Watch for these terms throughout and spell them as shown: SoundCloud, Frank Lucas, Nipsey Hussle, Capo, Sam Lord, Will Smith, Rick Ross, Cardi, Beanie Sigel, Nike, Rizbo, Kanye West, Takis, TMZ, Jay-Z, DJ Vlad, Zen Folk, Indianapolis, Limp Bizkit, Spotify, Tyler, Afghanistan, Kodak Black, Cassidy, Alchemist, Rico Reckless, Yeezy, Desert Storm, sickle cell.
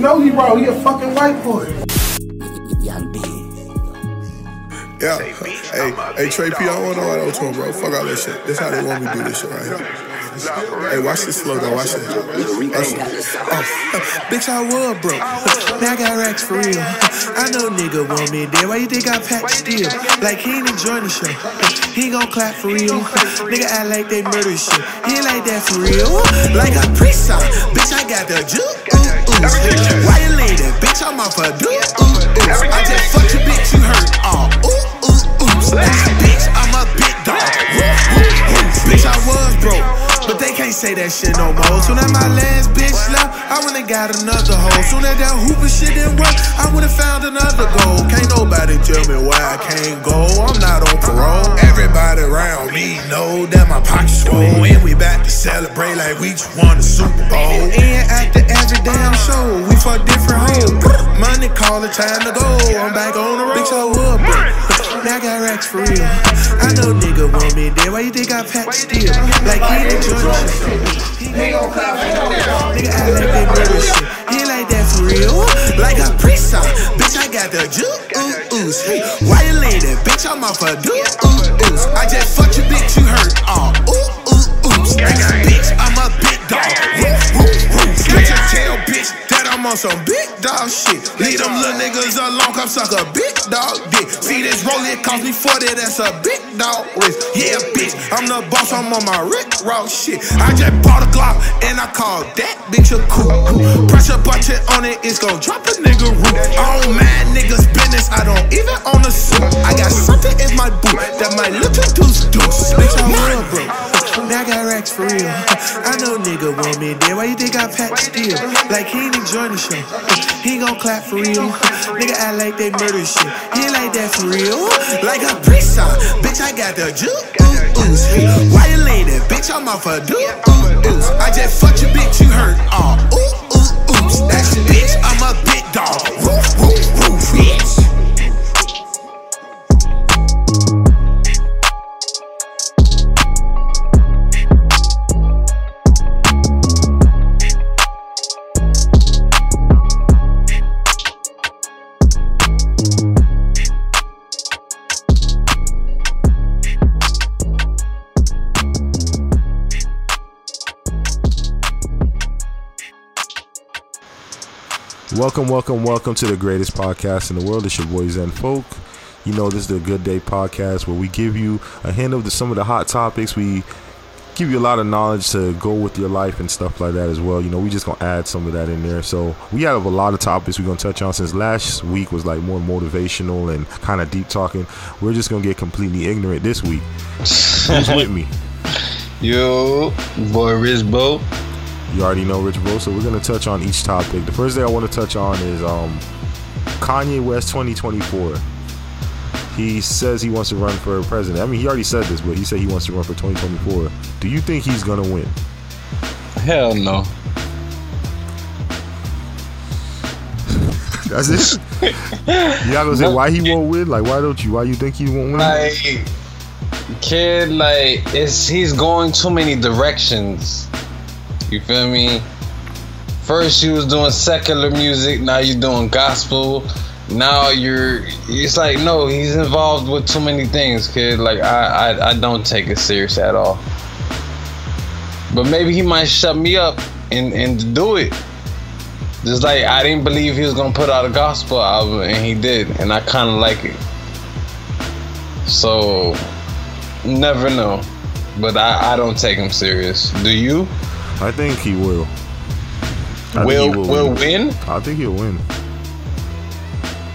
No, he bro, he a fucking white boy. Young B. Yeah. Hey, Trey P, I don't know what I was talking about. Fuck all that shit. This how they want me to do this shit right here. Hey, watch this logo. Watch it. Bitch, I was broke. Now I got racks for real. I know nigga want me dead. Why you think I packed steel? Like he ain't enjoying the show. He ain't gon' clap for real. Nigga act like they murder shit. He ain't like that for real. Like a priest, bitch, I got the juke. Why you lady? Bitch, I'm off a do. I just fucked your bitch, you hurt all. Bitch, I'm a big dog. Bitch, I was broke, but they can't say that shit no more. Soon as my last bitch left, I wouldn't got another hoe. Soon as that hoopin' shit didn't work, I would've found another goal. Can't nobody tell me why I can't go. I'm not on parole. Everybody around me know that my pocket's full, and we back to celebrate like we just won the Super Bowl. And after every damn show, we fuck different hoes. Money call it time to go. I'm back on the road. Bitch, I would be. Now I got racks for real. I know nigga want me dead. Why you think I packed steel? Like he ain't enjoying shit. He gon' clap for real. Nigga act like they murder shit. He ain't like that for real. Like a priest, bitch, I got the juice. Why you lady? Bitch, I'm off a do. I just fucked your bitch, you hurt all. Bitch, I'm a big dog. Bitch, I tell bitch that I'm on some big dog shit. Leave them little niggas alone, come suck a big dog dick. See this roll, it cost me 40, that's a big dog wrist. Yeah, bitch, I'm the boss, I'm on my Rick Ross shit. I just bought a Glock and I called that bitch a coup. Press a button on it, it's gon' drop a nigga root. I don't mind niggas' business, I don't even own a suit. I got something in my boot that my little dudes do. Bitch, I run, bro. Now I got racks for real. I know nigga want me dead. Why you think I packed steel? Like he ain't enjoying the show. He ain't gon' clap for real. Nigga act like they murder shit. He ain't like that for real. Like a priest, bitch, I got the juice. Why you lady? Bitch, I'm off a do. I just fucked your bitch, you hurt all. That's your bitch, I'm a big dog. Bitch. Welcome, welcome, welcome to the greatest podcast in the world. It's your boy Zen Folk. You know, this is the Good Day Podcast where we give you a hint of some of the hot topics. We give you a lot of knowledge to go with your life and stuff like that as well. You know, we just gonna add some of that in there. So we have a lot of topics we're gonna touch on. Since last week was like more motivational and kind of deep talking, we're just gonna get completely ignorant this week. Who's with me? Yo, boy Rizbo. You already know Rizbo, so we're going to touch on each topic. The first thing I want to touch on is Kanye West 2024. He says he wants to run for president. I mean, he already said this, but he said he wants to run for 2024. Do you think he's going to win? Hell no. That's it? You got to say why he won't win? Like, why you think he won't win? He's going too many directions. You feel me? First you was doing secular music, now you're doing gospel. Now it's like, no, he's involved with too many things, kid. Like I don't take it serious at all. But maybe he might shut me up and do it. Just like I didn't believe he was gonna put out a gospel album, and he did, and I kinda like it. So never know. But I don't take him serious. Do you? I think he will. Will win? I think he'll win.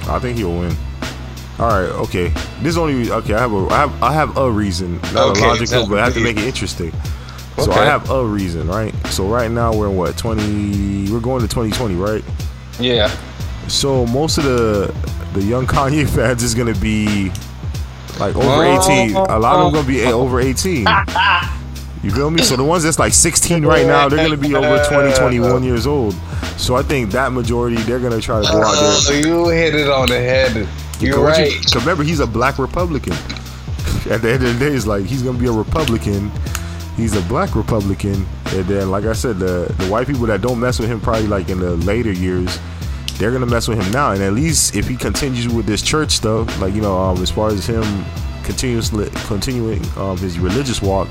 I think he'll win. All right, okay. This only okay. I have a reason, not a logical, but I have to make it interesting. Okay. So I have a reason, right? So right now we're in what 20? We're going to 2020, right? Yeah. So most of the young Kanye fans is gonna be like over 18. A lot of them gonna be over 18. You feel me? So the ones that's like 16 right now, they're gonna be over 20, 21 years old. So I think that majority, they're gonna try to go out there. So you hit it on the head. You're right. Because remember, he's a black Republican. At the end of the day, it's like he's gonna be a Republican. He's a black Republican. And then, like I said, the white people that don't mess with him probably like in the later years, they're gonna mess with him now. And at least if he continues with this church stuff, like, you know, as far as him continuing his religious walk,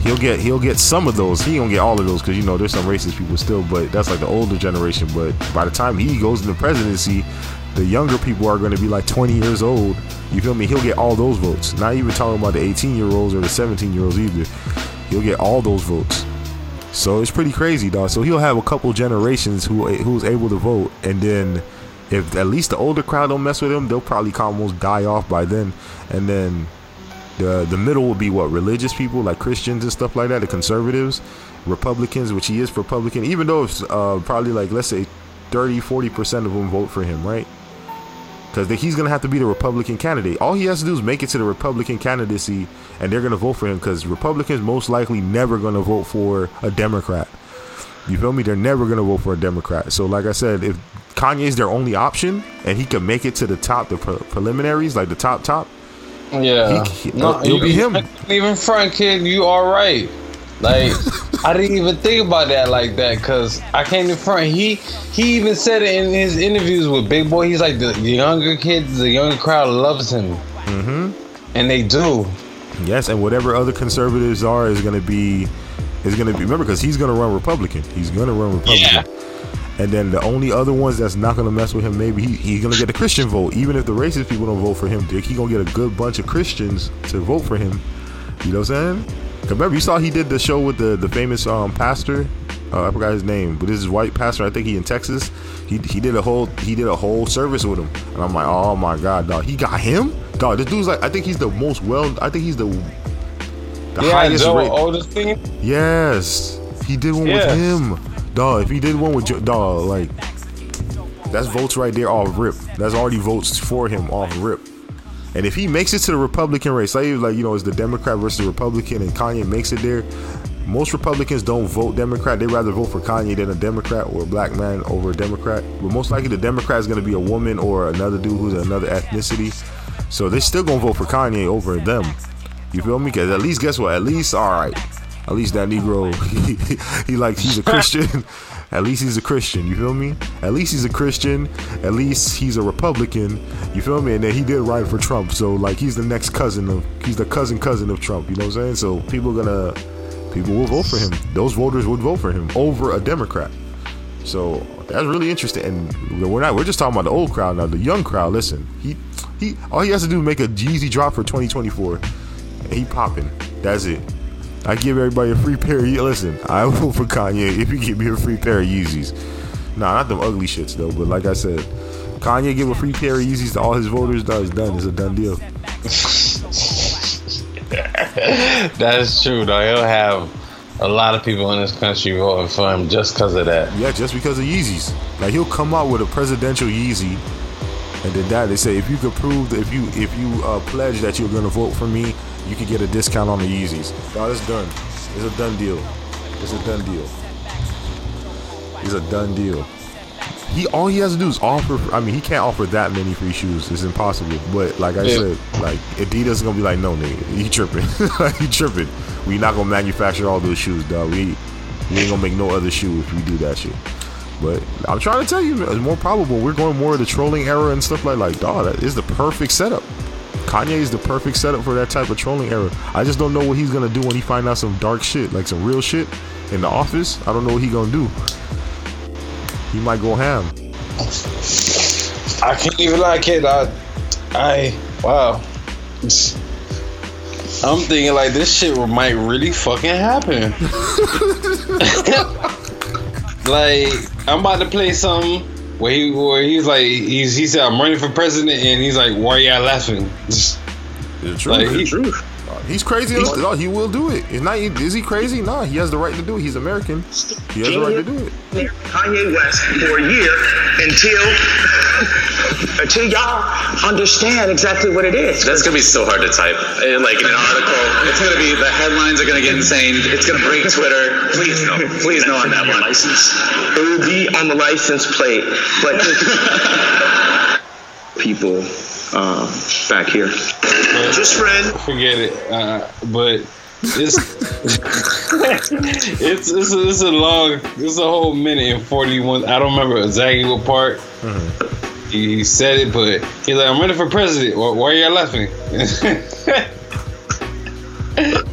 he'll get some of those. He don't get all of those because, you know, there's some racist people still, but that's like the older generation. But by the time he goes into the presidency, the younger people are going to be like 20 years old. You feel me? He'll get all those votes. Not even talking about the 18-year-olds or the 17-year-olds either. He'll get all those votes. So it's pretty crazy, dog. So he'll have a couple generations who's able to vote, and then if at least the older crowd don't mess with him, they'll probably almost die off by then. And then the middle will be what, religious people like Christians and stuff like that, the conservatives, Republicans, which he is Republican, even though it's probably like, let's say 30-40% of them vote for him, right? Because he's going to have to be the Republican candidate. All he has to do is make it to the Republican candidacy, and they're going to vote for him, because Republicans most likely never going to vote for a Democrat. You feel me? They're never going to vote for a Democrat. So like I said, if Kanye's their only option and he can make it to the top, the preliminaries, like the top, yeah, it'll be him. Even front, kid, you all right. Like, I didn't even think about that like that, because I came to front. He even said it in his interviews with Big Boy. He's like, the younger kids, the younger crowd loves him. Mm-hmm. And they do. Yes, and whatever other conservatives are is going to be, remember, because he's going to run Republican. He's going to run Republican. Yeah. And then the only other ones that's not going to mess with him, maybe he's going to get a Christian vote. Even if the racist people don't vote for him, Dick, he's going to get a good bunch of Christians to vote for him. You know what I'm saying? Remember, you saw he did the show with the famous pastor. I forgot his name, but this is white pastor. I think he in Texas. He did a whole service with him, and I'm like, oh my god, dog, he got him, dog. This dude's like, I think he's the most well. I think he's the highest rated. Oldest thing. Yes, he did one with him, dog. If he did one with dog, like, that's votes right there off rip. That's already votes for him off rip. And if he makes it to the Republican race, like, you know, it's the Democrat versus the Republican, and Kanye makes it there, most Republicans don't vote Democrat. They rather vote for Kanye than a Democrat or a black man over a Democrat. But most likely the Democrat is going to be a woman or another dude who's another ethnicity. So they're still going to vote for Kanye over them. You feel me? Because at least, guess what? At least, all right. At least that Negro, he's a Christian. At least he's a Christian, you feel me? At least he's a Christian. At least he's a Republican, you feel me? And then he did ride for Trump, so like he's the cousin of Trump, you know what I'm saying? So people will vote for him. Those voters would vote for him over a Democrat. So that's really interesting. And we're just talking about the old crowd now. The young crowd, listen, he all he has to do is make a Yeezy drop for 2024, and he popping. That's it. I give everybody a free pair of Yeezys. Listen, I vote for Kanye if you give me a free pair of Yeezys. Nah, not them ugly shits though. But like I said, Kanye give a free pair of Yeezys to all his voters. That is done. It's a done deal. That's true though. He'll have a lot of people in this country voting for him just because of that. Yeah, just because of Yeezys. Like, he'll come out with a presidential Yeezy, and then that, they say, if you could prove that, if you pledge that you're gonna vote for me, you could get a discount on the Yeezys. God, it's done. It's a done deal. It's a done deal. It's a done deal. All he has to do is offer. I mean, he can't offer that many free shoes. It's impossible. But like I said, like, Adidas is gonna be like, no, nigga, you tripping. You tripping. We not gonna manufacture all those shoes, dog. We ain't gonna make no other shoe if we do that shit. But I'm trying to tell you, it's more probable. We're going more of the trolling era and stuff like dog. That is the perfect setup. Kanye is the perfect setup for that type of trolling era. I just don't know what he's gonna do when he find out some dark shit, like some real shit in the office. I don't know what he gonna do. He might go ham. I can't even lie, kid. Wow. I'm thinking like this shit might really fucking happen. Like, I'm about to play something where he said, I'm running for president, and he's like, why are y'all laughing? It's the truth. He's crazy enough. No, he will do it. It's not, is he crazy? No, he has the right to do it. He's American. He has the right to do it. Kanye West for a year until y'all understand exactly what it is. That's gonna be so hard to type. Like in an article, it's gonna be, the headlines are gonna get insane. It's gonna break Twitter. Please no on that one. License. It will be on the license plate. But people. Back here. Just friend. Forget it. But it's a long. It's a whole minute and 41. I don't remember exactly what part he said it, but he's like, "I'm running for president." Why are y'all laughing?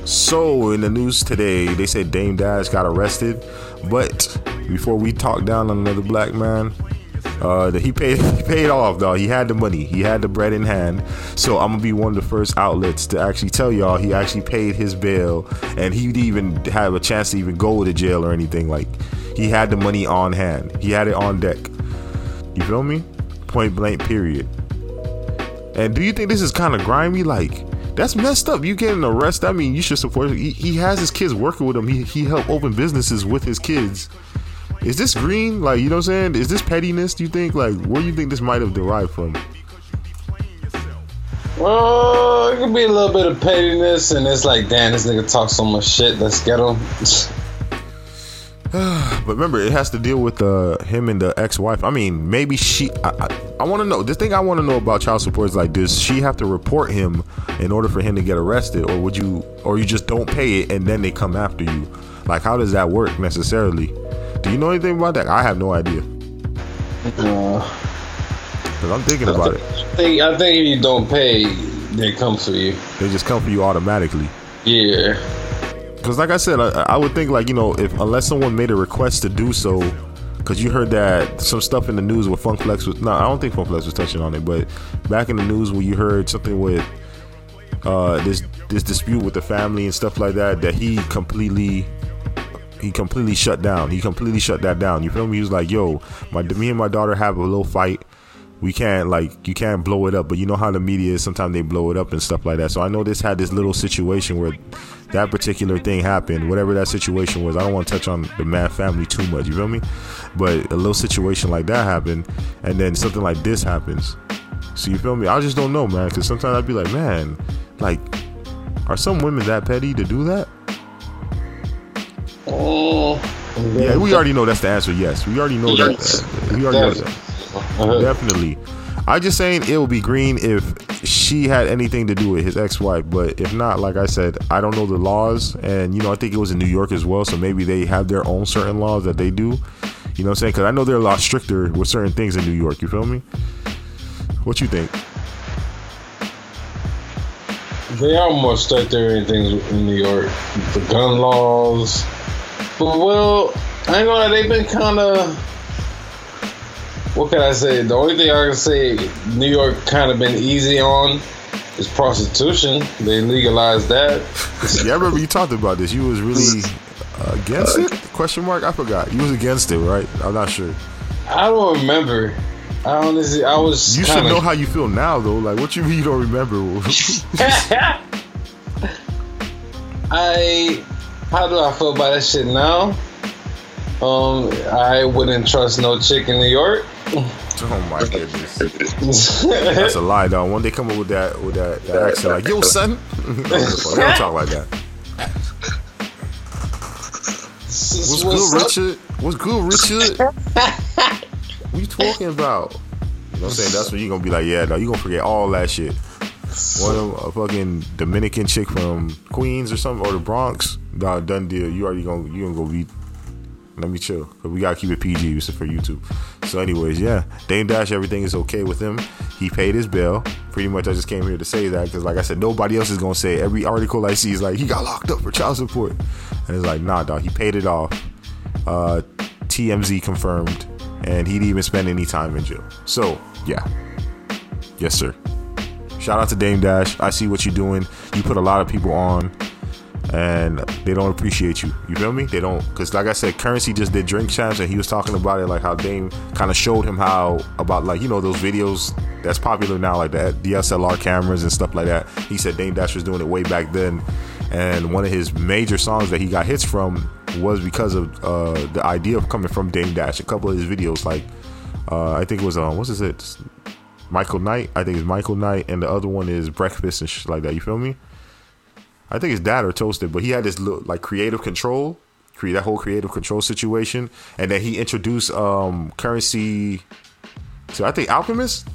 So in the news today, they said Dame Dash got arrested. But before we talk down on another black man. He paid off, dog. He had the money. He had the bread in hand. So I'm gonna be one of the first outlets to actually tell y'all he actually paid his bail, and he didn't even have a chance to even go to jail or anything. Like, he had the money on hand. He had it on deck. You feel me? Point blank, period. And do you think this is kind of grimy? Like, that's messed up. You get an arrest. I mean, you should support him. He has his kids working with him. He helped open businesses with his kids. Is this green? Like, you know what I'm saying? Is this pettiness, do you think? Like, where do you think this might have derived from? Well, it could be a little bit of pettiness, and it's like, damn, this nigga talks so much shit. Let's get him. But remember, it has to deal with him and the ex-wife. I mean, maybe she... I want to know. The thing I want to know about child support is, like, does she have to report him in order for him to get arrested? Or would you... Or you just don't pay it, and then they come after you? Like, how does that work, necessarily? Do you know anything about that? I have no idea. Because I'm thinking about it. I think if you don't pay, they come for you. They just come for you automatically. Yeah. Because like I said, I would think, like, you know, unless someone made a request to do so, because you heard that some stuff in the news where Funk Flex was... No, I don't think Funk Flex was touching on it, but back in the news where you heard something with this dispute with the family and stuff like that, that he completely... He completely shut down. He completely shut that down. You feel me? He was like, yo, me and my daughter have a little fight. We can't, like, you can't blow it up. But you know how the media is. Sometimes they blow it up and stuff like that. So I know this had this little situation where that particular thing happened. Whatever that situation was. I don't want to touch on the Mad family too much. You feel me? But a little situation like that happened. And then something like this happens. So you feel me? I just don't know, man. Because sometimes I'd be like, man, like, are some women that petty to do that? Oh, yeah, we already know that's the answer. Yes, we already know that. We already know that. Definitely. I just saying it would be green if she had anything to do with his ex-wife, but if not, like I said, I don't know the laws, and you know, I think it was in New York as well, so maybe they have their own certain laws that they do. You know what I'm saying? Because I know they're a lot stricter with certain things in New York. You feel me? What you think? They are more stricter in things in New York. The gun laws. But, well, I ain't gonna lie, they've been kind of, what can I say? The only thing I can say New York kind of been easy on is prostitution. They legalized that. Yeah, I remember you talked about this. You was really against it? Question mark? I forgot. You was against it, right? I'm not sure. I don't remember. I honestly, I was. You kinda... should know how you feel now, though. Like, what you mean you don't remember? How do I feel about that shit now? I wouldn't trust no chick in New York. Oh my goodness, that's a lie, dog. When they come up with that accent, like, yo, son, I don't talk like that. What's good, Richard? What you talking about? You know what I'm saying? That's when you gonna be like, yeah, dog, you gonna forget all that shit. One of a fucking Dominican chick from Queens or something, or the Bronx, dog, done deal. You gonna go be. Let me chill, cause we gotta keep it PG for YouTube. So, anyways, yeah, Dame Dash, everything is okay with him. He paid his bail. Pretty much, I just came here to say that, cause like I said, nobody else is gonna say it. Every article I see is like he got locked up for child support, and it's like, nah, dog, he paid it off. TMZ confirmed, and he didn't even spend any time in jail. So, yeah, yes, sir. Shout out to Dame Dash. I see what you're doing. You put a lot of people on, and they don't appreciate you. You feel me? They don't. Because like I said, Currency just did Drink Champs, and he was talking about it, like how Dame kind of showed him how about, like, you know, those videos that's popular now, like that DSLR cameras and stuff like that. He said Dame Dash was doing it way back then, and one of his major songs that he got hits from was because of the idea of coming from Dame Dash. A couple of his videos, like I think it was Michael Knight. I think it's Michael Knight, and the other one is Breakfast and shit like that. You feel me? I think it's that or Toasted, but he had this little, like, creative control, that whole creative control situation, and then he introduced Currency. So I think Alchemist,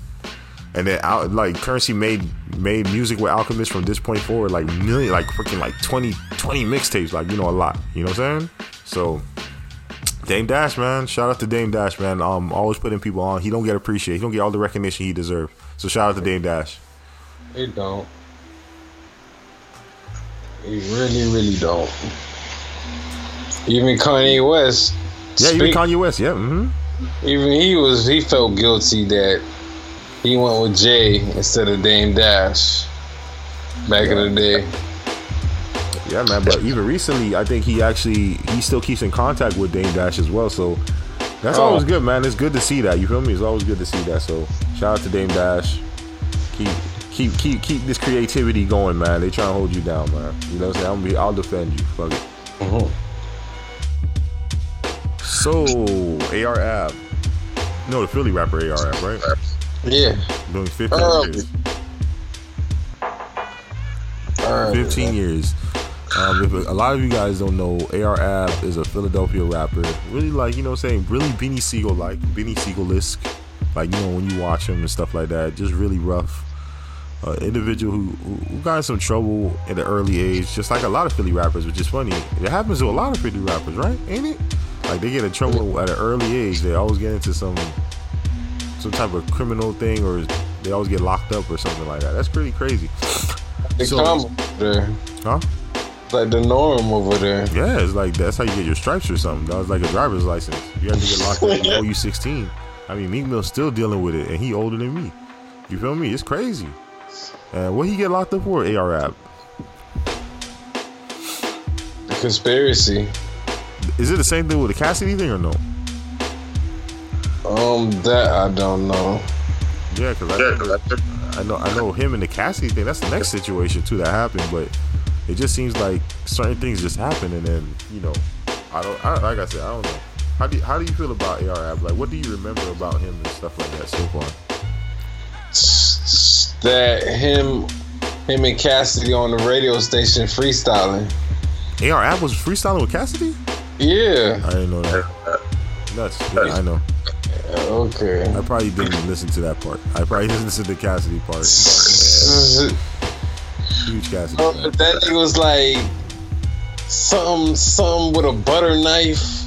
and then like Currency made music with Alchemist from this point forward, like million, like freaking like 20 mixtapes, like, you know, a lot. You know what I'm saying? So Dame Dash, man, shout out to Dame Dash, man. Always putting people on. He don't get appreciated. He don't get all the recognition he deserves. So shout out to Dame Dash. They don't. They really, really don't. Even Kanye West. Yeah, even Kanye West. Yeah. Mm-hmm. Even he felt guilty that he went with Jay instead of Dame Dash back in the day. Yeah, man, but even recently, I think he still keeps in contact with Dame Dash as well, so that's always good, man. It's good to see that, you feel me? It's always good to see that, so shout out to Dame Dash. Keep this creativity going, man. They trying to hold you down, man. You know what I'm saying? I'll defend you. Fuck it. Uh-huh. So, AR-Ab. No, the Philly rapper AR-Ab, right? Yeah. Doing 15 years. 15 years. If a lot of you guys don't know, AR-Ab is a Philadelphia rapper. Really, like, you know what I'm saying? Really Beanie Sigel, like Beanie Sigel-esque. Like, you know, when you watch him and stuff like that. Just really rough. Individual who got in some trouble at an early age. Just like a lot of Philly rappers, which is funny. It happens to a lot of Philly rappers, right? Ain't it? Like, they get in trouble at an early age. They always get into some type of criminal thing, or they always get locked up or something like that. That's pretty crazy. It's common over there. Huh? It's like the norm over there. Yeah, it's like that's how you get your stripes or something. That was like a driver's license. You have to get locked up before you 16. I mean, Meek Mill's still dealing with it, and he older than me. You feel me? It's crazy. And what he get locked up for, AR-Ab? The conspiracy. Is it the same thing with the Cassidy thing or no? That I don't know. Yeah, because I know him and the Cassidy thing. That's the next situation too that happened, but it just seems like certain things just happen, and then, you know, like I said, I don't know. How do you feel about AR-Ab? Like, what do you remember about him and stuff like that so far? That him and Cassidy on the radio station freestyling. AR-Ab was freestyling with Cassidy? Yeah. I didn't know that. Nuts. Yeah, I know. Okay. I probably didn't listen to that part. I probably didn't listen to the Cassidy part. Huge Cassidy. But that thing was like something with a butter knife.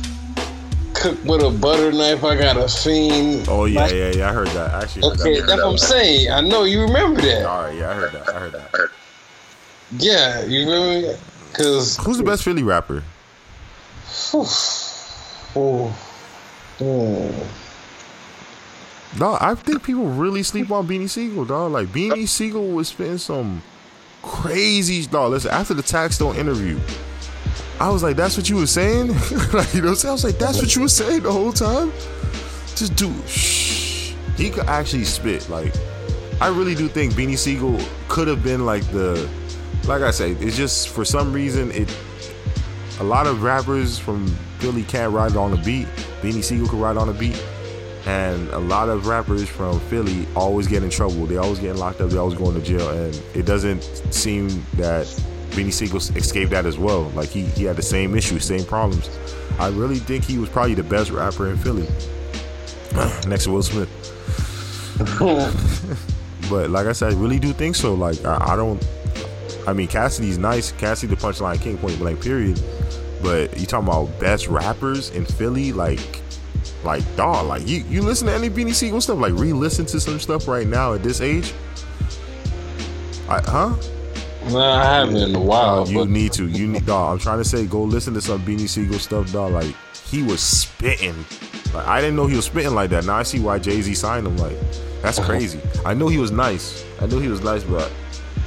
Cooked with a butter knife. I got a fiend. Oh, yeah, like, yeah. I heard that. I actually heard that. Okay, that's what I'm saying. I know you remember that. All right, yeah, I heard that. Yeah, you remember that? Who's the best Philly rapper? No, I think people really sleep on Beanie Sigel, dog. Like, Beanie Sigel was spitting some crazy. No, listen, after the Tax Stone interview, I was like, "That's what you were saying?" Like, you know what I'm saying? I was like, "That's what you were saying the whole time." Just dude, he could actually spit. Like, I really do think Beanie Sigel could have been like the. Like I say, it's just for some reason a lot of rappers from Philly can't ride on the beat. Beanie Sigel could ride on the beat, and a lot of rappers from Philly always get in trouble. They always getting locked up. They always going to jail, and it doesn't seem that Beanie Sigel escaped that as well. Like he had the same issues, same problems. I really think he was probably the best rapper in Philly, next to Will Smith. But like I said, I really do think so. Like I mean, Cassidy's nice. Cassidy, the punchline king, point blank, period. But you talking about best rappers in Philly, like dog, like you listen to any Beanie Sigel stuff, like re-listen to some stuff right now at this age. Nah, I haven't in a while. You need to. You need, dog. I'm trying to say, go listen to some Beanie Sigel stuff, dog. Like he was spitting. Like I didn't know he was spitting like that. Now I see why Jay-Z signed him. Like that's crazy. I knew he was nice. but.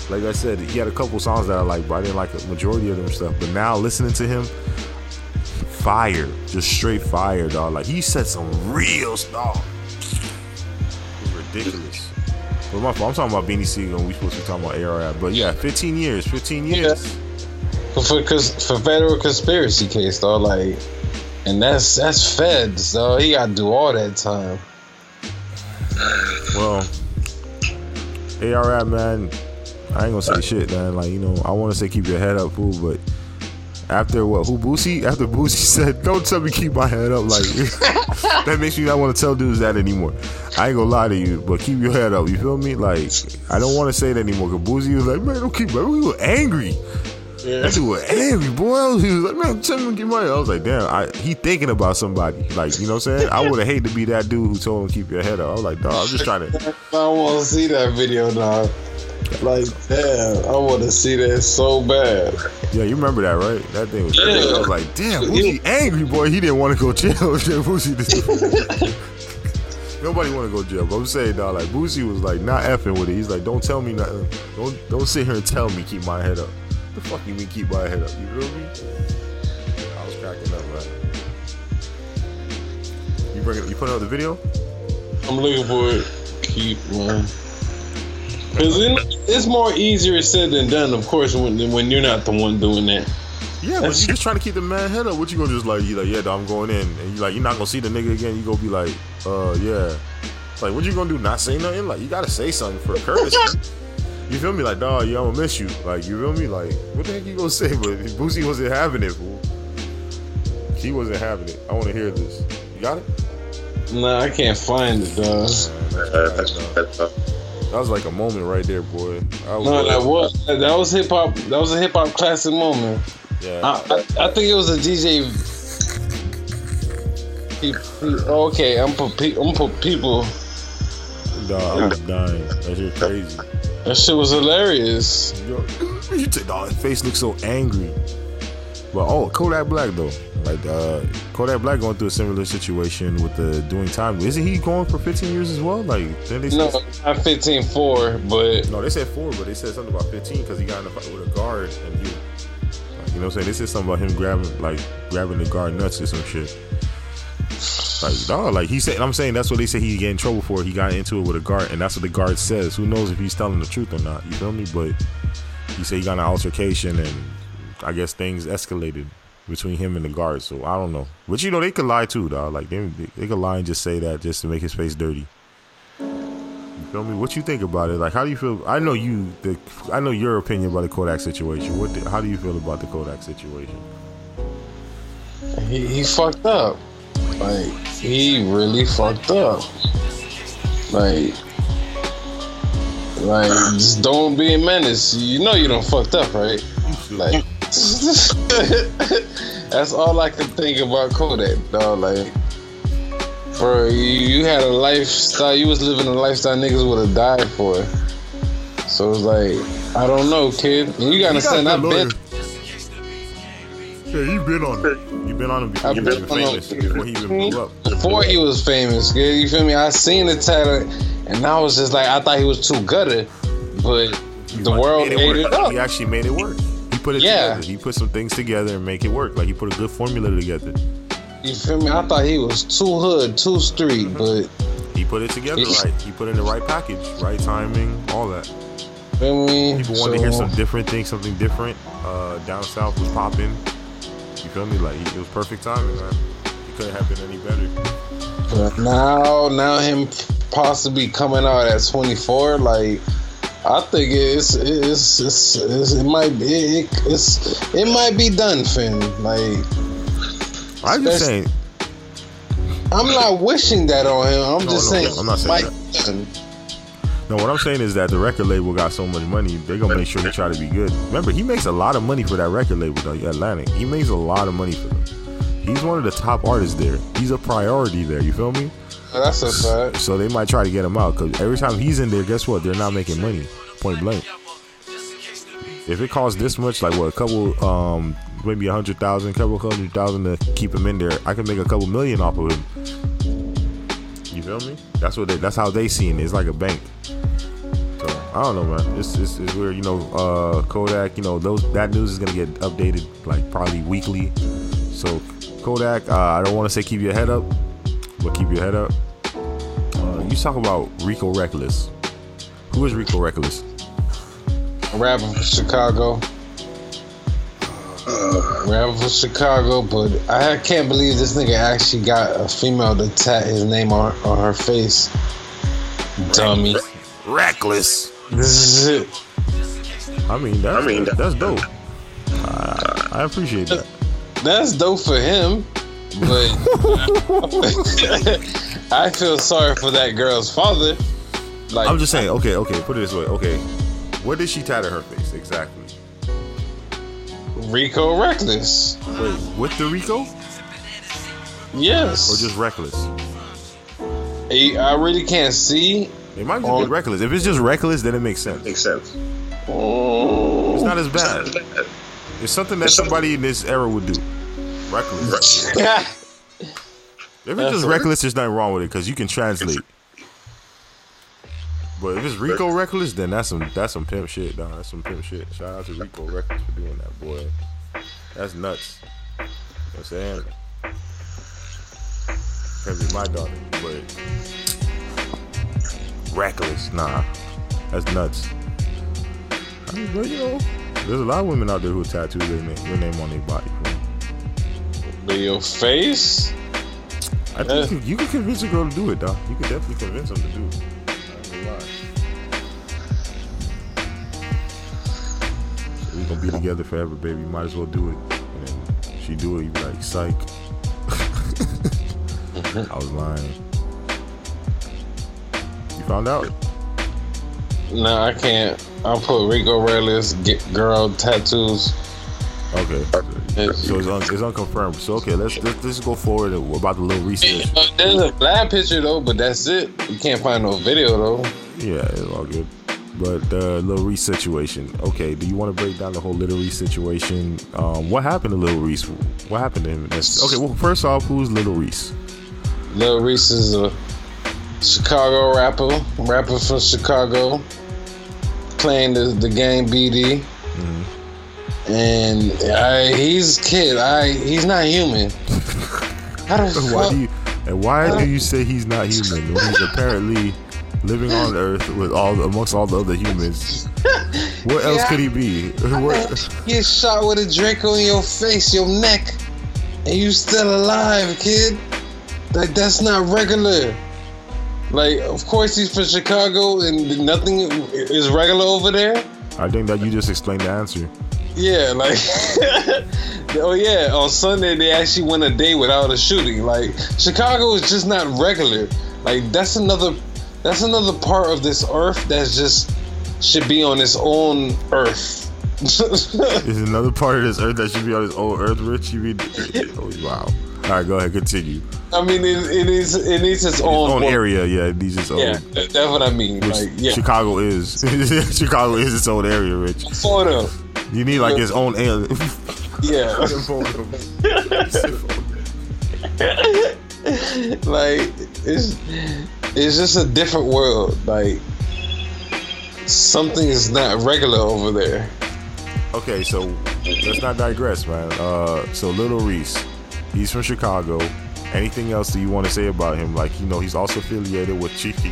Like I said, he had a couple songs that I like, but I didn't like the majority of them stuff. But now listening to him, fire, just straight fire, dog. Like he said some real stuff. It was ridiculous. But my fault. I'm talking about Beanie Sigel and we supposed to be talking about AR-Ab. But yeah, 15 years. Yeah. For federal conspiracy case, though, like, and that's feds, so he got to do all that time. Well, AR-Ab, man, I ain't gonna say shit, man. Like, you know, I want to say keep your head up, fool, but after what? Who, Boosie? After Boosie said, "Don't tell me keep my head up," like that makes me not want to tell dudes that anymore. I ain't gonna lie to you, but keep your head up. You feel me? Like, I don't want to say that anymore. Cause Boosie was like, "Man, don't keep." Like, we were angry. Yeah. That dude was angry, boy. He was like, "Man, tell me to keep my head up." I was like, "Damn, he thinking about somebody." Like, you know what I'm saying? I would have hated to be that dude who told him keep your head up. I was like, "Dog, I'm just trying to." I want to see that video now. Like, damn, I want to see that so bad. Yeah, you remember that, right? That thing was crazy. I was like, damn, Boosie angry, boy. He didn't want to go jail. Nobody want to go jail, but I'm saying, dog, like, Boosie was like not effing with it. He's like, don't tell me nothing. Don't sit here and tell me keep my head up. What the fuck you mean keep my head up? You feel me? Yeah, I was cracking up, man. You putting out the video? I'm looking for it. Keep my. Because it's more easier said than done, of course, when you're not the one doing that. Yeah, but you're just trying to keep the man head up. What you gonna just like? You like, yeah, I'm going in, and you like, you're not gonna see the nigga again. You gonna be like, yeah. Like, what you gonna do? Not say nothing? Like, you gotta say something for courtesy. You feel me? Like, dog, yeah, I'm gonna miss you. Like, you feel me? Like, what the heck you gonna say? But Boosie wasn't having it, fool. He wasn't having it. I want to hear this. You got it? Nah, I can't find it, dog. That was like a moment right there, boy. That was hip hop. That was a hip hop classic moment. Yeah. I think it was a DJ. Okay, I'm put people. Nah, I'm dying. That shit crazy. That shit was hilarious. You take dog. His face looks so angry. But Kodak Black though. Like Kodak Black going through a similar situation with the doing time. Isn't he going for 15 years as well? Like not 15, 4, but no, they said 4, but they said something about 15 because he got in a fight with a guard and he, like, you know what I'm saying? They said something about him grabbing the guard nuts or some shit. Like dog, like he said, I'm saying that's what they said he got in trouble for. He got into it with a guard, and that's what the guard says. Who knows if he's telling the truth or not? You feel me? But he said he got an altercation, and I guess things escalated between him and the guard, so I don't know. But you know, they could lie too, dog. Like they could lie and just say that just to make his face dirty. You feel me? What you think about it? Like, how do you feel? I know your opinion about the Kodak situation. How do you feel about the Kodak situation? He fucked up. Like, he really fucked up. Like, just don't be a menace. You know you done fucked up, right? Like. That's all I can think about Kodak, dog. Like, bro, you had a lifestyle. You was living a lifestyle niggas would have died for. So it's like, I don't know, kid. And you gotta stand up, bitch. Yeah, you been on him before he was famous. Before he even blew up. Before he was famous, kid. You feel me? I seen the title, and I was just like, I thought he was too gutter, but the world made it up. He actually made it work. Together. He put some things together and make it work. Like, he put a good formula together. You feel me? I thought he was too hood, too street, but he put it together right. He put in the right package, right timing, all that. Feel me? People wanted to hear some different things, something different. Down South was popping. You feel me? Like, it was perfect timing, man. It couldn't have been any better. But now him possibly coming out at 24, like. I think it might be done, Finn. Like, I'm just saying, I'm not wishing that on him. I'm just saying. I'm not saying that. Done. No, what I'm saying is that the record label got so much money, they're gonna make sure they try to be good. Remember, he makes a lot of money for that record label, though. Atlantic. He makes a lot of money for them. He's one of the top artists there. He's a priority there. You feel me? That's a fact. So they might try to get him out, because every time he's in there, guess what? They're not making money. Point blank. If it costs this much, like what, a couple, maybe 100,000, couple hundred thousand to keep him in there, I can make a couple million off of him. You feel me? That's how they see it. It's like a bank. So I don't know, man. It's weird. You know, Kodak. You know, that news is gonna get updated like probably weekly. So Kodak, I don't want to say keep your head up. But keep your head up. You talk about Rico Reckless. Who is Rico Reckless? A rapper from Chicago. Rapper from Chicago, but I can't believe this nigga actually got a female to tat his name on her face. Dummy. Reckless. This is it. I mean that's dope. I appreciate that. That's dope for him, but I feel sorry for that girl's father. Like, I'm just saying, okay, put it this way. Okay, what did she tattoo her face exactly? Rico Reckless. Wait, with the Rico? Yes. Or just Reckless? I really can't see. It might just be Reckless. If it's just Reckless, then it makes sense. Makes sense. Oh, it's not as bad. It's something that somebody in this era would do. Reckless. If it's just Reckless, there's nothing wrong with it because you can translate. But if it's Rico Reckless, then that's some pimp shit, dog. That's some pimp shit. Shout out to Rico Reckless for doing that, boy. That's nuts. You know what I'm saying? Probably my daughter, but Reckless, nah. That's nuts. I mean, but you know, there's a lot of women out there who tattoo their name on their body. But your face? I think you can convince a girl to do it, dog. You can definitely convince them to do it. We gonna be together forever, baby. Might as well do it. And then she do it, you be like, psych. I was lying. You found out? No, I can't. I'll put Rico Reckless get girl tattoos. Okay. So it's unconfirmed. So okay, let's go forward about the Lil Reese. There's a Vlad picture though, but that's it. You can't find no video though. Yeah, it's all good. But the Lil Reese situation. Okay, do you want to break down the whole Lil Reese situation? What happened to Lil Reese? What happened to him? Okay, well, first off, who's Lil Reese? Lil Reese is a Chicago rapper from Chicago, playing the game BD. Mm-hmm. And he's a kid. He's not human. How the fuck? Why do you say he's not human? Well, he's apparently living on Earth with amongst all the other humans. What else could he be? Get shot with a drink on your face, your neck, and you still alive, kid. Like, that's not regular. Like, of course he's from Chicago and nothing is regular over there. I think that you just explained the answer. Yeah, like, oh yeah, on Sunday they actually went a day without a shooting. Like, Chicago is just not regular. Like, that's another part of this earth that just should be on its own earth. Is another part of this earth that should be on its own earth, Rich? You mean? Oh, wow. All right, go ahead, continue. I mean, it needs its own area. Yeah, it needs its own. Yeah, that's what I mean. Like, yeah. Chicago is. Chicago is its own area, Rich. Sort of. You need like its own alien. Yeah. Like, it's just a different world. Like, something is not regular over there. Okay, so let's not digress, man. So Lil Reese, he's from Chicago. Anything else that you want to say about him? Like, you know, he's also affiliated with Chicky,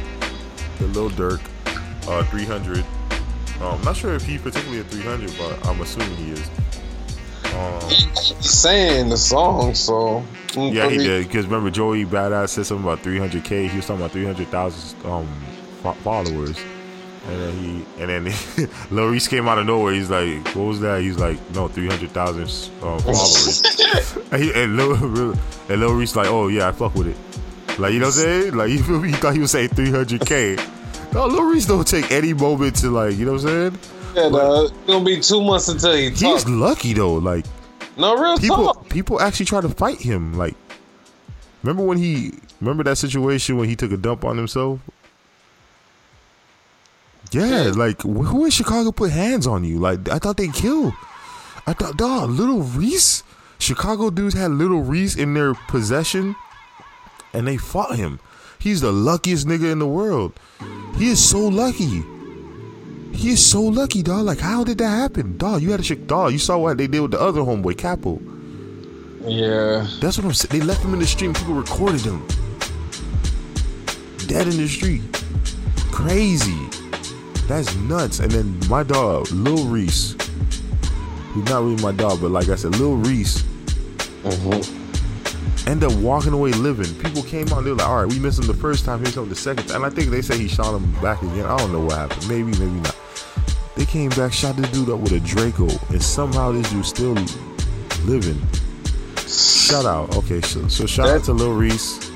the Lil Durk, 300. I'm not sure if he's particularly a 300, but I'm assuming he is. Saying the song, so yeah, he did. Because remember, Joey Badass said something about 300K. He was talking about 300,000 followers, and then Lil Reese came out of nowhere. He's like, "What was that?" He's like, "No, 300,000 followers." and Lil Reese like, "Oh yeah, I fuck with it." Like, you know what I'm saying? Like, you feel me? He thought he was saying 300K. No, Lil Reese don't take any moment to, like, you know what I'm saying? Yeah, dog. It's gonna be 2 months until he talks. He's lucky though, like, no real talk. People actually try to fight him. Like, remember that situation when he took a dump on himself? Yeah, like, who in Chicago put hands on you? Like, I thought they killed. I thought, dog, Lil Reese. Chicago dudes had Lil Reese in their possession, and they fought him. He's the luckiest nigga in the world. He is so lucky. He is so lucky, dog. Like, how did that happen, dog? You had a chick, dog. You saw what they did with the other homeboy, Capo. Yeah, that's what I'm saying. They left him in the street. And people recorded him dead in the street. Crazy. That's nuts. And then my dog, Lil Reese. He's not really my dog, but like I said, Lil Reese end up walking away living. People came out and they were like, all right, we missed him the first time, here's him the second time. And I think they say he shot him back again. I don't know what happened. Maybe, maybe not. They came back, shot this dude up with a Draco, and somehow this dude's still living. Shout out. Okay, so shout out to Lil Reese.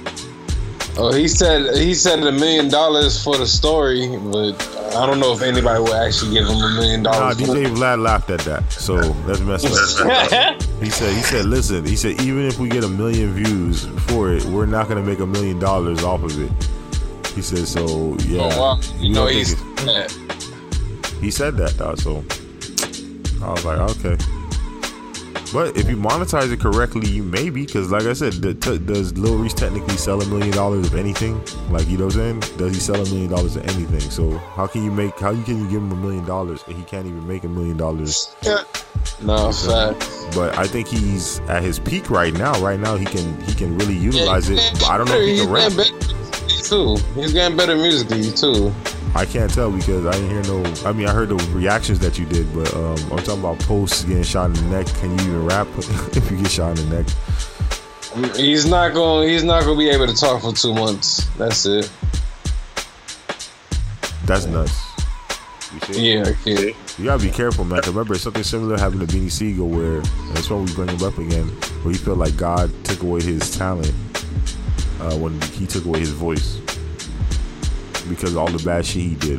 Oh, he said $1 million for the story, but I don't know if anybody will actually give him $1 million. Nah, DJ Vlad laughed at that, so that's messed up. He said, listen, he said, even if we get 1 million views for it, we're not gonna make $1 million off of it. He said, so yeah. Oh, wow. You know he's he said that though, so I was like, okay. But if you monetize it correctly, you maybe, because like I said, does Lil Reese technically sell $1 million of anything? Like, you know what I'm saying? Does he sell $1 million of anything? So how can you give him $1 million and he can't even make $1 million? No, facts. But I think he's at his peak right now. Right now he can really utilize it. But I don't know if he can rap. He's getting better musically too. I can't tell because I didn't hear no. I mean, I heard the reactions that you did, but I'm talking about Post getting shot in the neck. Can you even rap if you get shot in the neck? He's not gonna be able to talk for 2 months. That's it. That's nuts. You see? Yeah, okay. You gotta be careful, man. Cause remember, something similar happened to Beanie Sigel, where that's why we bring him up again. Where he felt like God took away his talent when he took away his voice. Because of all the bad shit he did.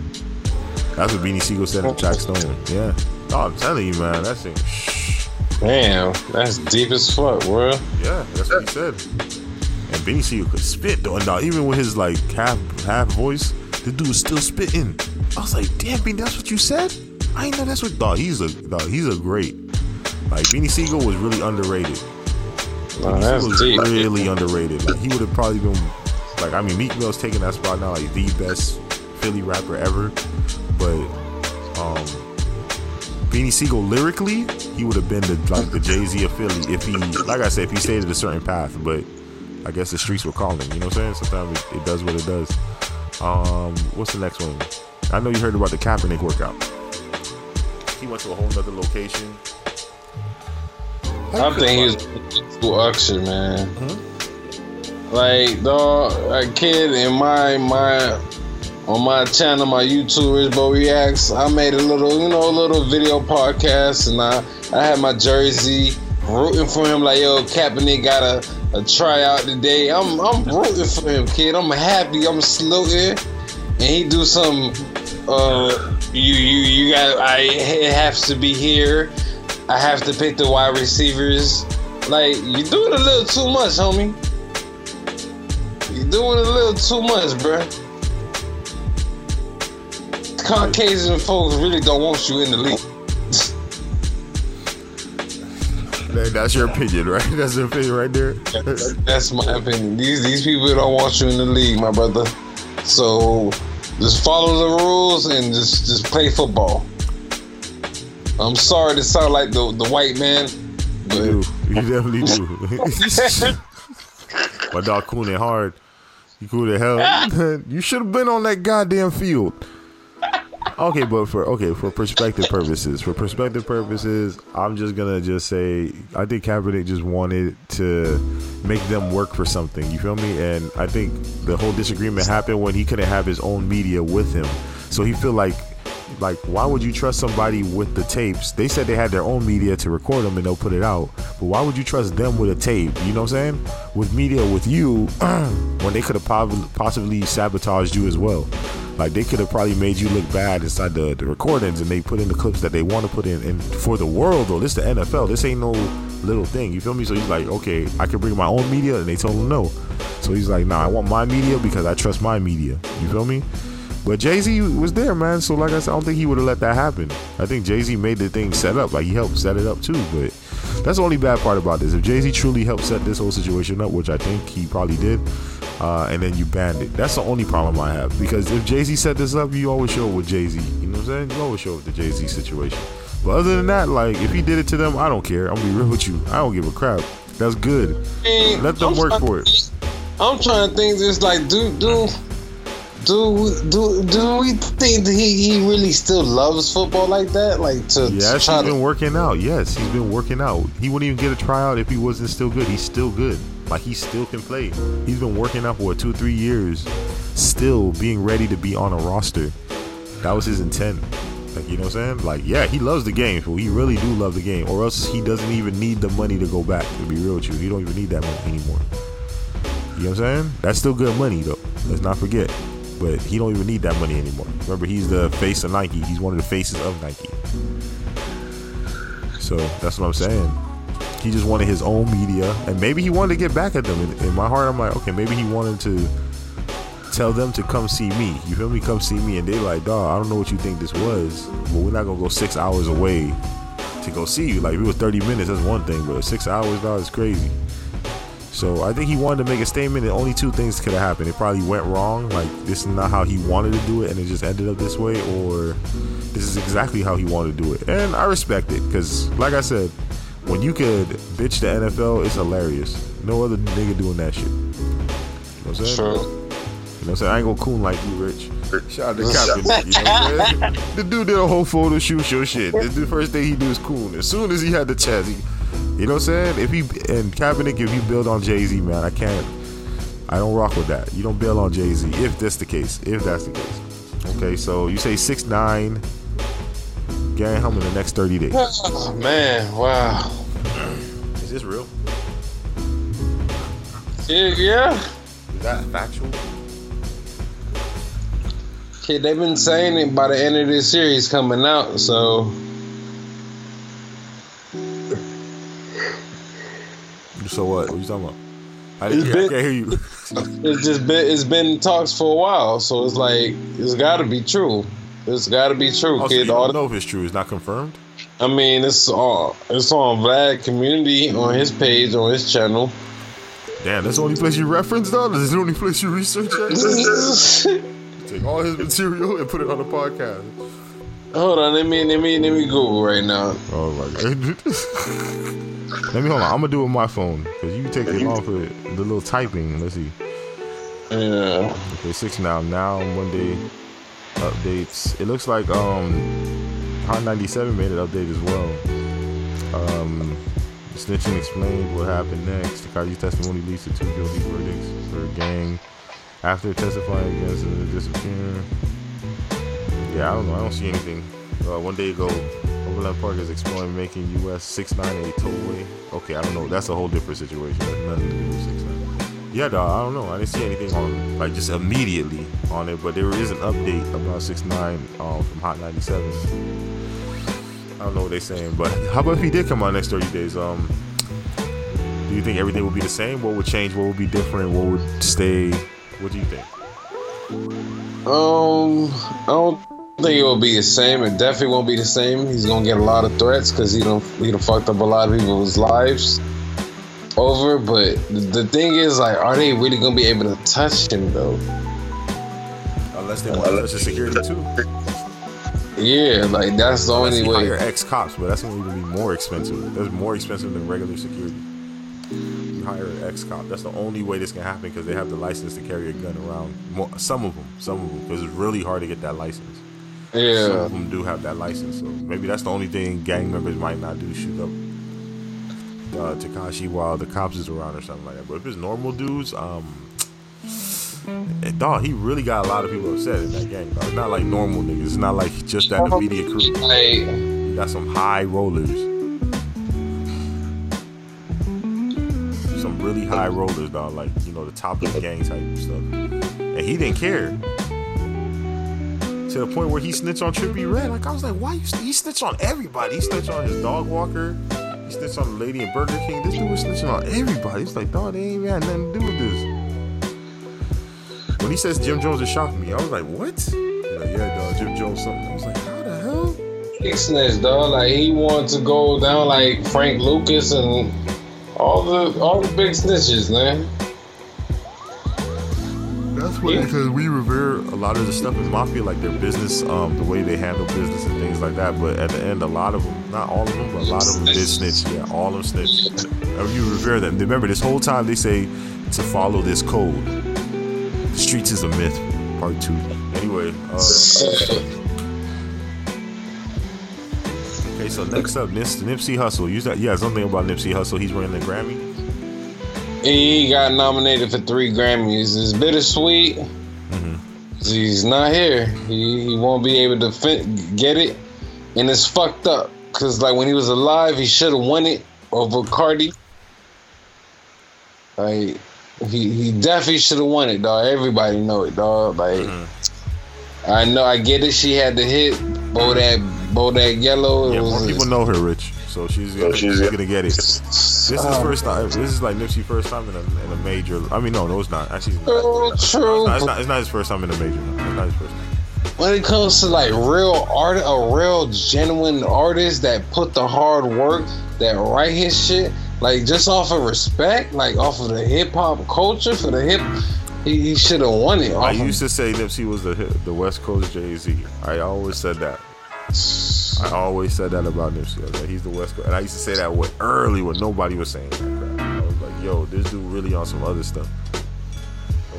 That's what Beanie Sigel said to Jack Stone. Yeah. Oh, I'm telling you, man. That shit. Damn. That's deep as fuck, bro. Yeah, that's what he said. And Beanie Sigel could spit, though. Now, even with his, like, half voice, the dude was still spitting. I was like, damn, Beanie, that's what you said? I ain't know that's what... Dog, he's a great... Like, Beanie Sigel was really underrated. Nah, that's deep. Really underrated. Like, he would have probably been... Like, I mean, Meek Mill's taking that spot now, like the best Philly rapper ever. But Beanie Sigel lyrically, he would have been the Jay-Z of Philly if he, like I said, if he stayed at a certain path. But I guess the streets were calling. You know what I'm saying? Sometimes it does what it does. What's the next one? I know you heard about the Kaepernick workout. He went to a whole nother location. I'm thinking he's too auction, man. Mm-hmm. Like, dog, a kid in on my channel, my YouTube, Rizbo Reacts, I made a little video podcast, and I had my jersey rooting for him, like, yo, Kaepernick got a tryout today. I'm rooting for him, kid. I'm happy. I'm saluting. And he do some, you got, it has to be here. I have to pick the wide receivers. Like, you do it a little too much, homie. You're doing a little too much, bro. Caucasian folks really don't want you in the league. Man, that's your opinion, right? That's your opinion right there. That's my opinion. These people don't want you in the league, my brother. So just follow the rules and just play football. I'm sorry to sound like the white man, but you definitely do. My dog cooning hard. You cool as hell. You should have been on that goddamn field. Okay, but for perspective purposes, I'm just gonna say I think Kaepernick just wanted to make them work for something. You feel me? And I think the whole disagreement happened when he couldn't have his own media with him. So he feel like why would you trust somebody with the tapes? They said they had their own media to record them and they'll put it out, but why would you trust them with a tape? You know what I'm saying? With media, with you, when they could have possibly sabotaged you as well. Like, they could have probably made you look bad inside the recordings, and they put in the clips that they want to put in. And for the world, though, this is the NFL. This ain't no little thing. You feel me? So he's like, okay, I can bring my own media, and they told him no. So he's like, nah, I want my media because I trust my media. You feel me? But Jay-Z was there, man. So, like I said, I don't think he would have let that happen. I think Jay-Z made the thing set up. Like, he helped set it up, too. But that's the only bad part about this. If Jay-Z truly helped set this whole situation up, which I think he probably did, and then you banned it. That's the only problem I have. Because if Jay-Z set this up, you always show up with Jay-Z. You know what I'm saying? You always show up with the Jay-Z situation. But other than that, like, if he did it to them, I don't care. I'm going to be real with you. I don't give a crap. That's good. Let them work for it. I'm trying to think this, like, dude. Do we think that he really still loves football like that? Like to try he's been working out. Yes, he's been working out. He wouldn't even get a tryout if he wasn't still good. He's still good. Like, he still can play. He's been working out for what, 2-3 years, still being ready to be on a roster. That was his intent. Like, you know what I'm saying? Like, yeah, he loves the game. He really do love the game. Or else he doesn't even need the money to go back. To be real with you, he don't even need that money anymore. You know what I'm saying? That's still good money, though. Let's not forget. But he don't even need that money anymore. Remember, he's the face of Nike. He's one of the faces of Nike. So, that's what I'm saying. He just wanted his own media. And maybe he wanted to get back at them. In my heart, I'm like, okay, maybe he wanted to tell them to come see me. You feel me? Come see me. And they like, dawg, I don't know what you think this was, but we're not going to go 6 hours away to go see you. Like, if it was 30 minutes, that's one thing. But 6 hours, dawg, is crazy. So I think he wanted to make a statement, and only two things could have happened. It probably went wrong, like this is not how he wanted to do it and it just ended up this way, or this is exactly how he wanted to do it. And I respect it, because like I said, when you could bitch the NFL, it's hilarious. No other nigga doing that shit. You know what I'm saying? Sure. You know what I'm saying? I ain't gonna coon like you, Rich. Shout out to Kaepernick, you know what I'm saying? The dude did a whole photo shoot, your shit. The first thing he do is coon. As soon as he had the chance, he... You know what I'm saying? If he and Kaepernick, if you build on Jay-Z, man, I don't rock with that. You don't build on Jay-Z if that's the case. If that's the case. Okay, so you say 6'9", gang home in the next 30 days. Oh, man, wow. Is this real? Yeah. Is that factual? Okay, they've been saying it by the end of this series coming out, so... So what? What are you talking about? I can't hear you. It's been talks for a while, so it's like it's got to be true. It's got to be true. Also, kid, you don't know if it's true. It's not confirmed. I mean, it's on Vlad Community on his page on his channel. Damn, that's the only place you reference though. This is the only place you research at. Take all his material and put it on the podcast. Hold on, let me Google right now. Oh my god. Let me hold on. I'm gonna do it with my phone because you take it off with the little typing. Let's see. Yeah. Okay, 6 now Monday updates. It looks like Hot 97 made an update as well. Snitching explained what happened next. Tekashi testimony leads to 2 guilty verdicts for gang after testifying against the disappearer. Yeah, I don't know. I don't see anything. One day ago, Overland Park is exploring making US 698 tollway. Okay, I don't know. That's a whole different situation. Nothing to do with 698. Yeah, dog. I don't know. I didn't see anything on like just immediately on it, but there is an update about 6ix9ine from Hot 97. I don't know what they're saying, but how about if he did come out next 30 days? Do you think everything would be the same? What would change? What would be different? What would stay? What do you think? I think it will be the same. It definitely won't be the same. He's gonna get a lot of threats because he done fucked up a lot of people's lives over. But the thing is, like, are they really gonna be able to touch him though? Unless they want to touch the security too. Yeah, like that's the only way. Hire ex-cops, but that's gonna even be more expensive. That's more expensive than regular security. You hire an ex-cop. That's the only way this can happen because they have the license to carry a gun around. Some of them, because it's really hard to get that license. Yeah. Some of them do have that license, so maybe that's the only thing gang members might not do, shoot up Tekashi while the cops is around or something like that. But if it's normal dudes, dog, he really got a lot of people upset in that gang, dog. It's not like normal niggas. It's not like just that immediate crew. Hey. You got some high rollers. Some really high rollers, dog, like, you know, the top of the gang type of stuff. And he didn't care. To the point where he snitched on Trippie Redd. Like, I was like, why you he snitched on everybody? He snitched on his dog walker. He snitched on the lady in Burger King. This dude was snitching on everybody. It's like, dog, they ain't even had nothing to do with this. When he says Jim Jones, it shocked me. I was like, what? Like, yeah, dog, Jim Jones something. I was like, how the hell? He snitched, dog. Like, he wanted to go down like Frank Lucas and all the big snitches, man. That's what, because we revere a lot of the stuff in Mafia, like their business, the way they handle business and things like that. But at the end, a lot of them, not all of them, but a lot of them did snitch. Yeah, all of them snitched. You revere them. Remember, this whole time they say to follow this code. The streets is a myth. part two. Anyway, okay, so next up, Nipsey Hussle. Yeah, something about Nipsey Hussle. He's winning the Grammy. He got nominated for 3 Grammys. It's bittersweet. He's not here. He won't be able to get it. And it's fucked up. Because, like, when he was alive, he should have won it over Cardi. Like, he definitely should have won it, dog. Everybody know it, dog. Like, I know, I get it. She had the hit. Bodak Yellow. Yeah, more people know her, Rich. So she's gonna get it. This is first time. This is like Nipsey's first time in a major. I mean, no, it's not. Actually, true. It's not his first time in a major. No. It's not his first time. When it comes to like real art, a real genuine artist that put the hard work, that write his shit, like just off of respect, like off of the hip hop culture for the hip. He should have won it. I used to say Nipsey was the West Coast Jay-Z. I always said that. I always said that about Nipsey. I was like, he's the West Coast. And I used to say that when nobody was saying that crap. I was like, yo, this dude really on some other stuff.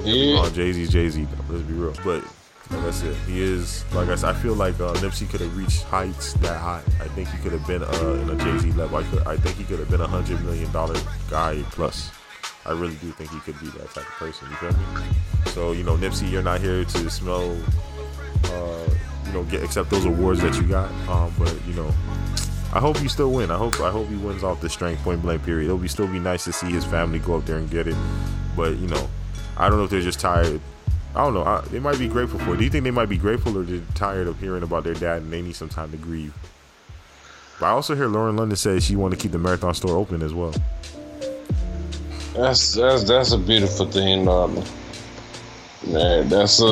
Jay-Z, let's be real. But like I said, he is, like I said, I feel like Nipsey could have reached heights that high. I think he could have been in a Jay-Z level. I think he could have been $100 million guy plus. I really do think he could be that type of person. You feel me? So, you know, Nipsey, you're not here to smell accept those awards that you got, but you know, I hope you still win. I hope he wins off the strength, point blank period. It'll be still be nice to see his family go up there and get it, but you know, I don't know if they're just tired. I don't know. They might be grateful for it. Do you think they might be grateful, or they're tired of hearing about their dad and they need some time to grieve? But I also hear Lauren London says she wanted to keep the Marathon store open as well. That's a beautiful thing, Lauren. Man, that's a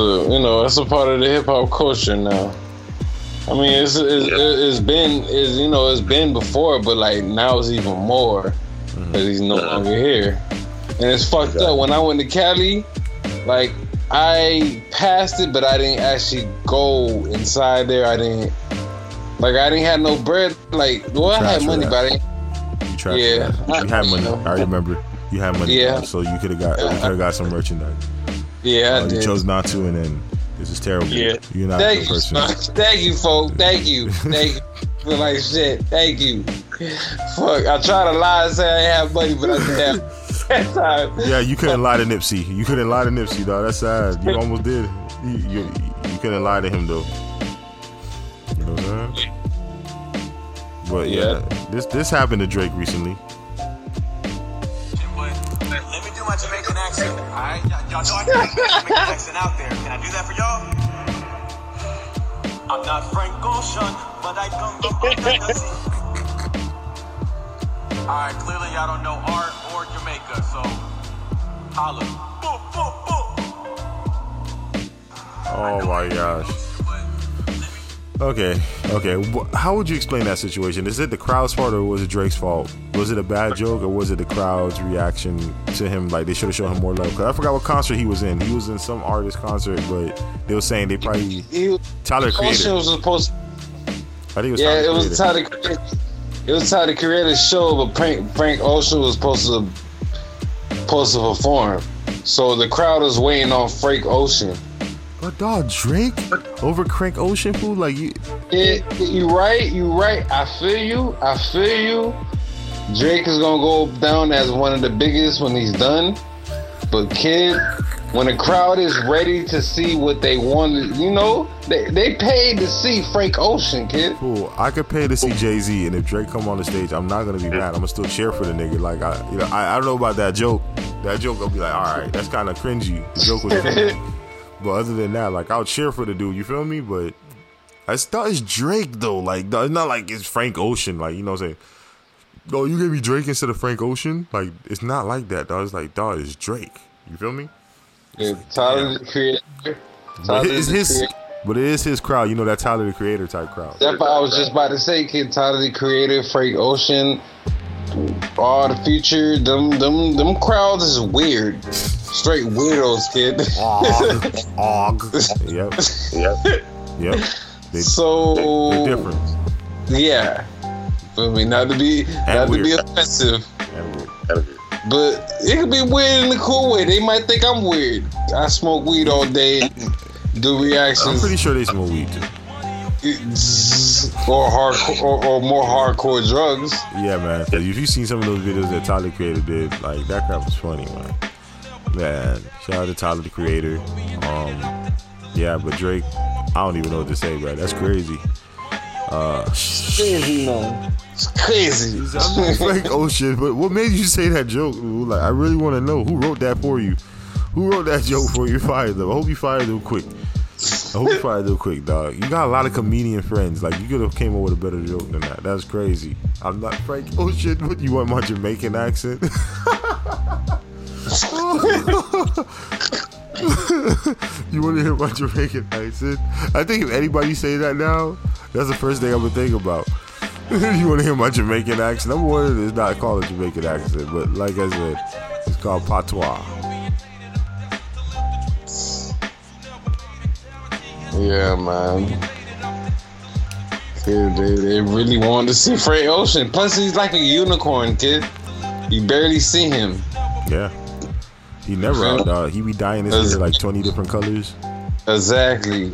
part of the hip hop culture now. I mean, it's been before, but like now it's even more because he's no longer here, and it's fucked up. When I went to Cali, like I passed it, but I didn't actually go inside there. I didn't have no bread. Like, well, I had money, but you had money. I remember you had money, so you could have got some merchandise. Yeah, I did. You chose not to, and then this is terrible. Yeah. You're not a good person. Thank you, folks. Thank you. Thank you. Feel like shit. Thank you. Fuck. I tried to lie and say I didn't have money, but I didn't have that time. Yeah, you couldn't lie to Nipsey. You couldn't lie to Nipsey, though. That's sad. You almost did. You couldn't lie to him, though. You know what I'm saying? But yeah, this happened to Drake recently. Jamaican accent, all right? Y'all know I can make a Jamaican accent out there. Can I do that for y'all? I'm not Frank Ocean, but I come from Atlantic. All right, clearly y'all don't know art or Jamaica, so holla. Boop, boop, boop. Oh my gosh. Okay. How would you explain that situation? Is it the crowd's fault or was it Drake's fault? Was it a bad joke or was it the crowd's reaction to him? Like, they should have shown him more love. Because I forgot what concert he was in. He was in some artist concert, but they were saying they probably... Tyler created. It was Tyler Creator's show, but Frank Ocean was supposed to perform. So the crowd was waiting on Frank Ocean. But dog, Drake over Crank Ocean food, like you. You right. I feel you. Drake is gonna go down as one of the biggest when he's done. But kid, when the crowd is ready to see what they wanted, you know, they paid to see Frank Ocean, kid. Cool. I could pay to see Jay-Z, and if Drake come on the stage, I'm not gonna be mad. I'm gonna still cheer for the nigga. Like I don't know about that joke. That joke gonna be like, all right, that's kind of cringy. The joke was cringy. But other than that, like, I'll cheer for the dude, you feel me? But it's Drake, though. Like, it's not like it's Frank Ocean. Like, you know what I'm saying? No, you gave me Drake instead of Frank Ocean? Like, it's not like that, dog. It's like, dog, it's Drake. You feel me? Yeah, like, Tyler the Creator. But it is his crowd. You know, that Tyler the Creator type crowd. That's what I was just about to say, kid. Tyler the Creator, Frank Ocean, all the Future. Them crowds is weird. Straight weirdos, kid. Yep. They're different. Yeah. Feel me? Not to be offensive. But it could be weird in a cool way. They might think I'm weird. I smoke weed all day. do reactions. I'm pretty sure they smoke weed too. Or more hardcore drugs. Yeah, man. If you've seen some of those videos that Tyler Creator did, like that crap was funny, man. Man, shout out to Tyler the Creator. Yeah, but Drake, I don't even know what to say, bro. That's crazy. Crazy, man. It's crazy. I'm like Frank Ocean, but what made you say that joke? Like, I really want to know who wrote that for you. Who wrote that joke for you? Fire them. I hope you fired them quick. I hope you fired them quick, dog. You got a lot of comedian friends. Like, you could have came up with a better joke than that. That's crazy. I'm not Frank Ocean, but you want my Jamaican accent? You want to hear my Jamaican accent? I think if anybody say that now, that's the first thing I'm gonna think about. You want to hear my Jamaican accent? Number one, it's not called a Jamaican accent, but like I said, it's called patois. Yeah, man. They really wanted to see Frank Ocean. Plus, he's like a unicorn, kid. You barely see him. Yeah. He never out, dog. He be dyeing his hair like 20 different colors. Exactly.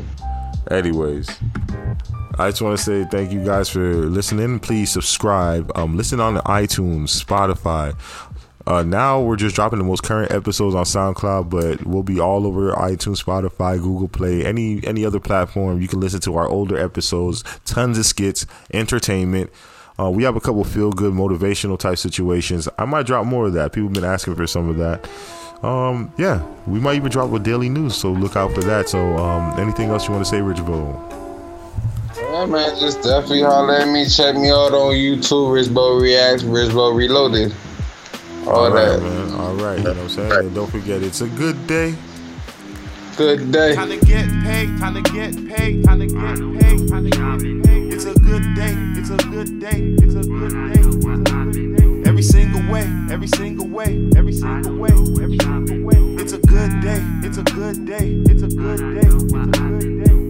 Anyways, I just want to say thank you guys for listening. Please subscribe. Listen on the iTunes, Spotify. Now we're just dropping the most current episodes on SoundCloud, but we'll be all over iTunes, Spotify, Google Play, any other platform. You can listen to our older episodes, tons of skits, entertainment. We have a couple feel-good, motivational type situations. I might drop more of that. People have been asking for some of that. Yeah, we might even drop with daily news, so look out for that. So, anything else you want to say, Rizbo? Yeah, man, just definitely holler at me. Check me out on YouTube, Rizbo Reacts, Rizbo Reloaded. All right, that. Man. All right, you know what I'm saying? And don't forget, it's a good day. Good day. Time to get paid, time to get paid, time to get paid, time to get paid. It's a good day, it's a good day, it's a good day, it's a good day. Every single way, every single way, every single way, every single way. It's a good day, it's a good day, it's a good day, it's a good day.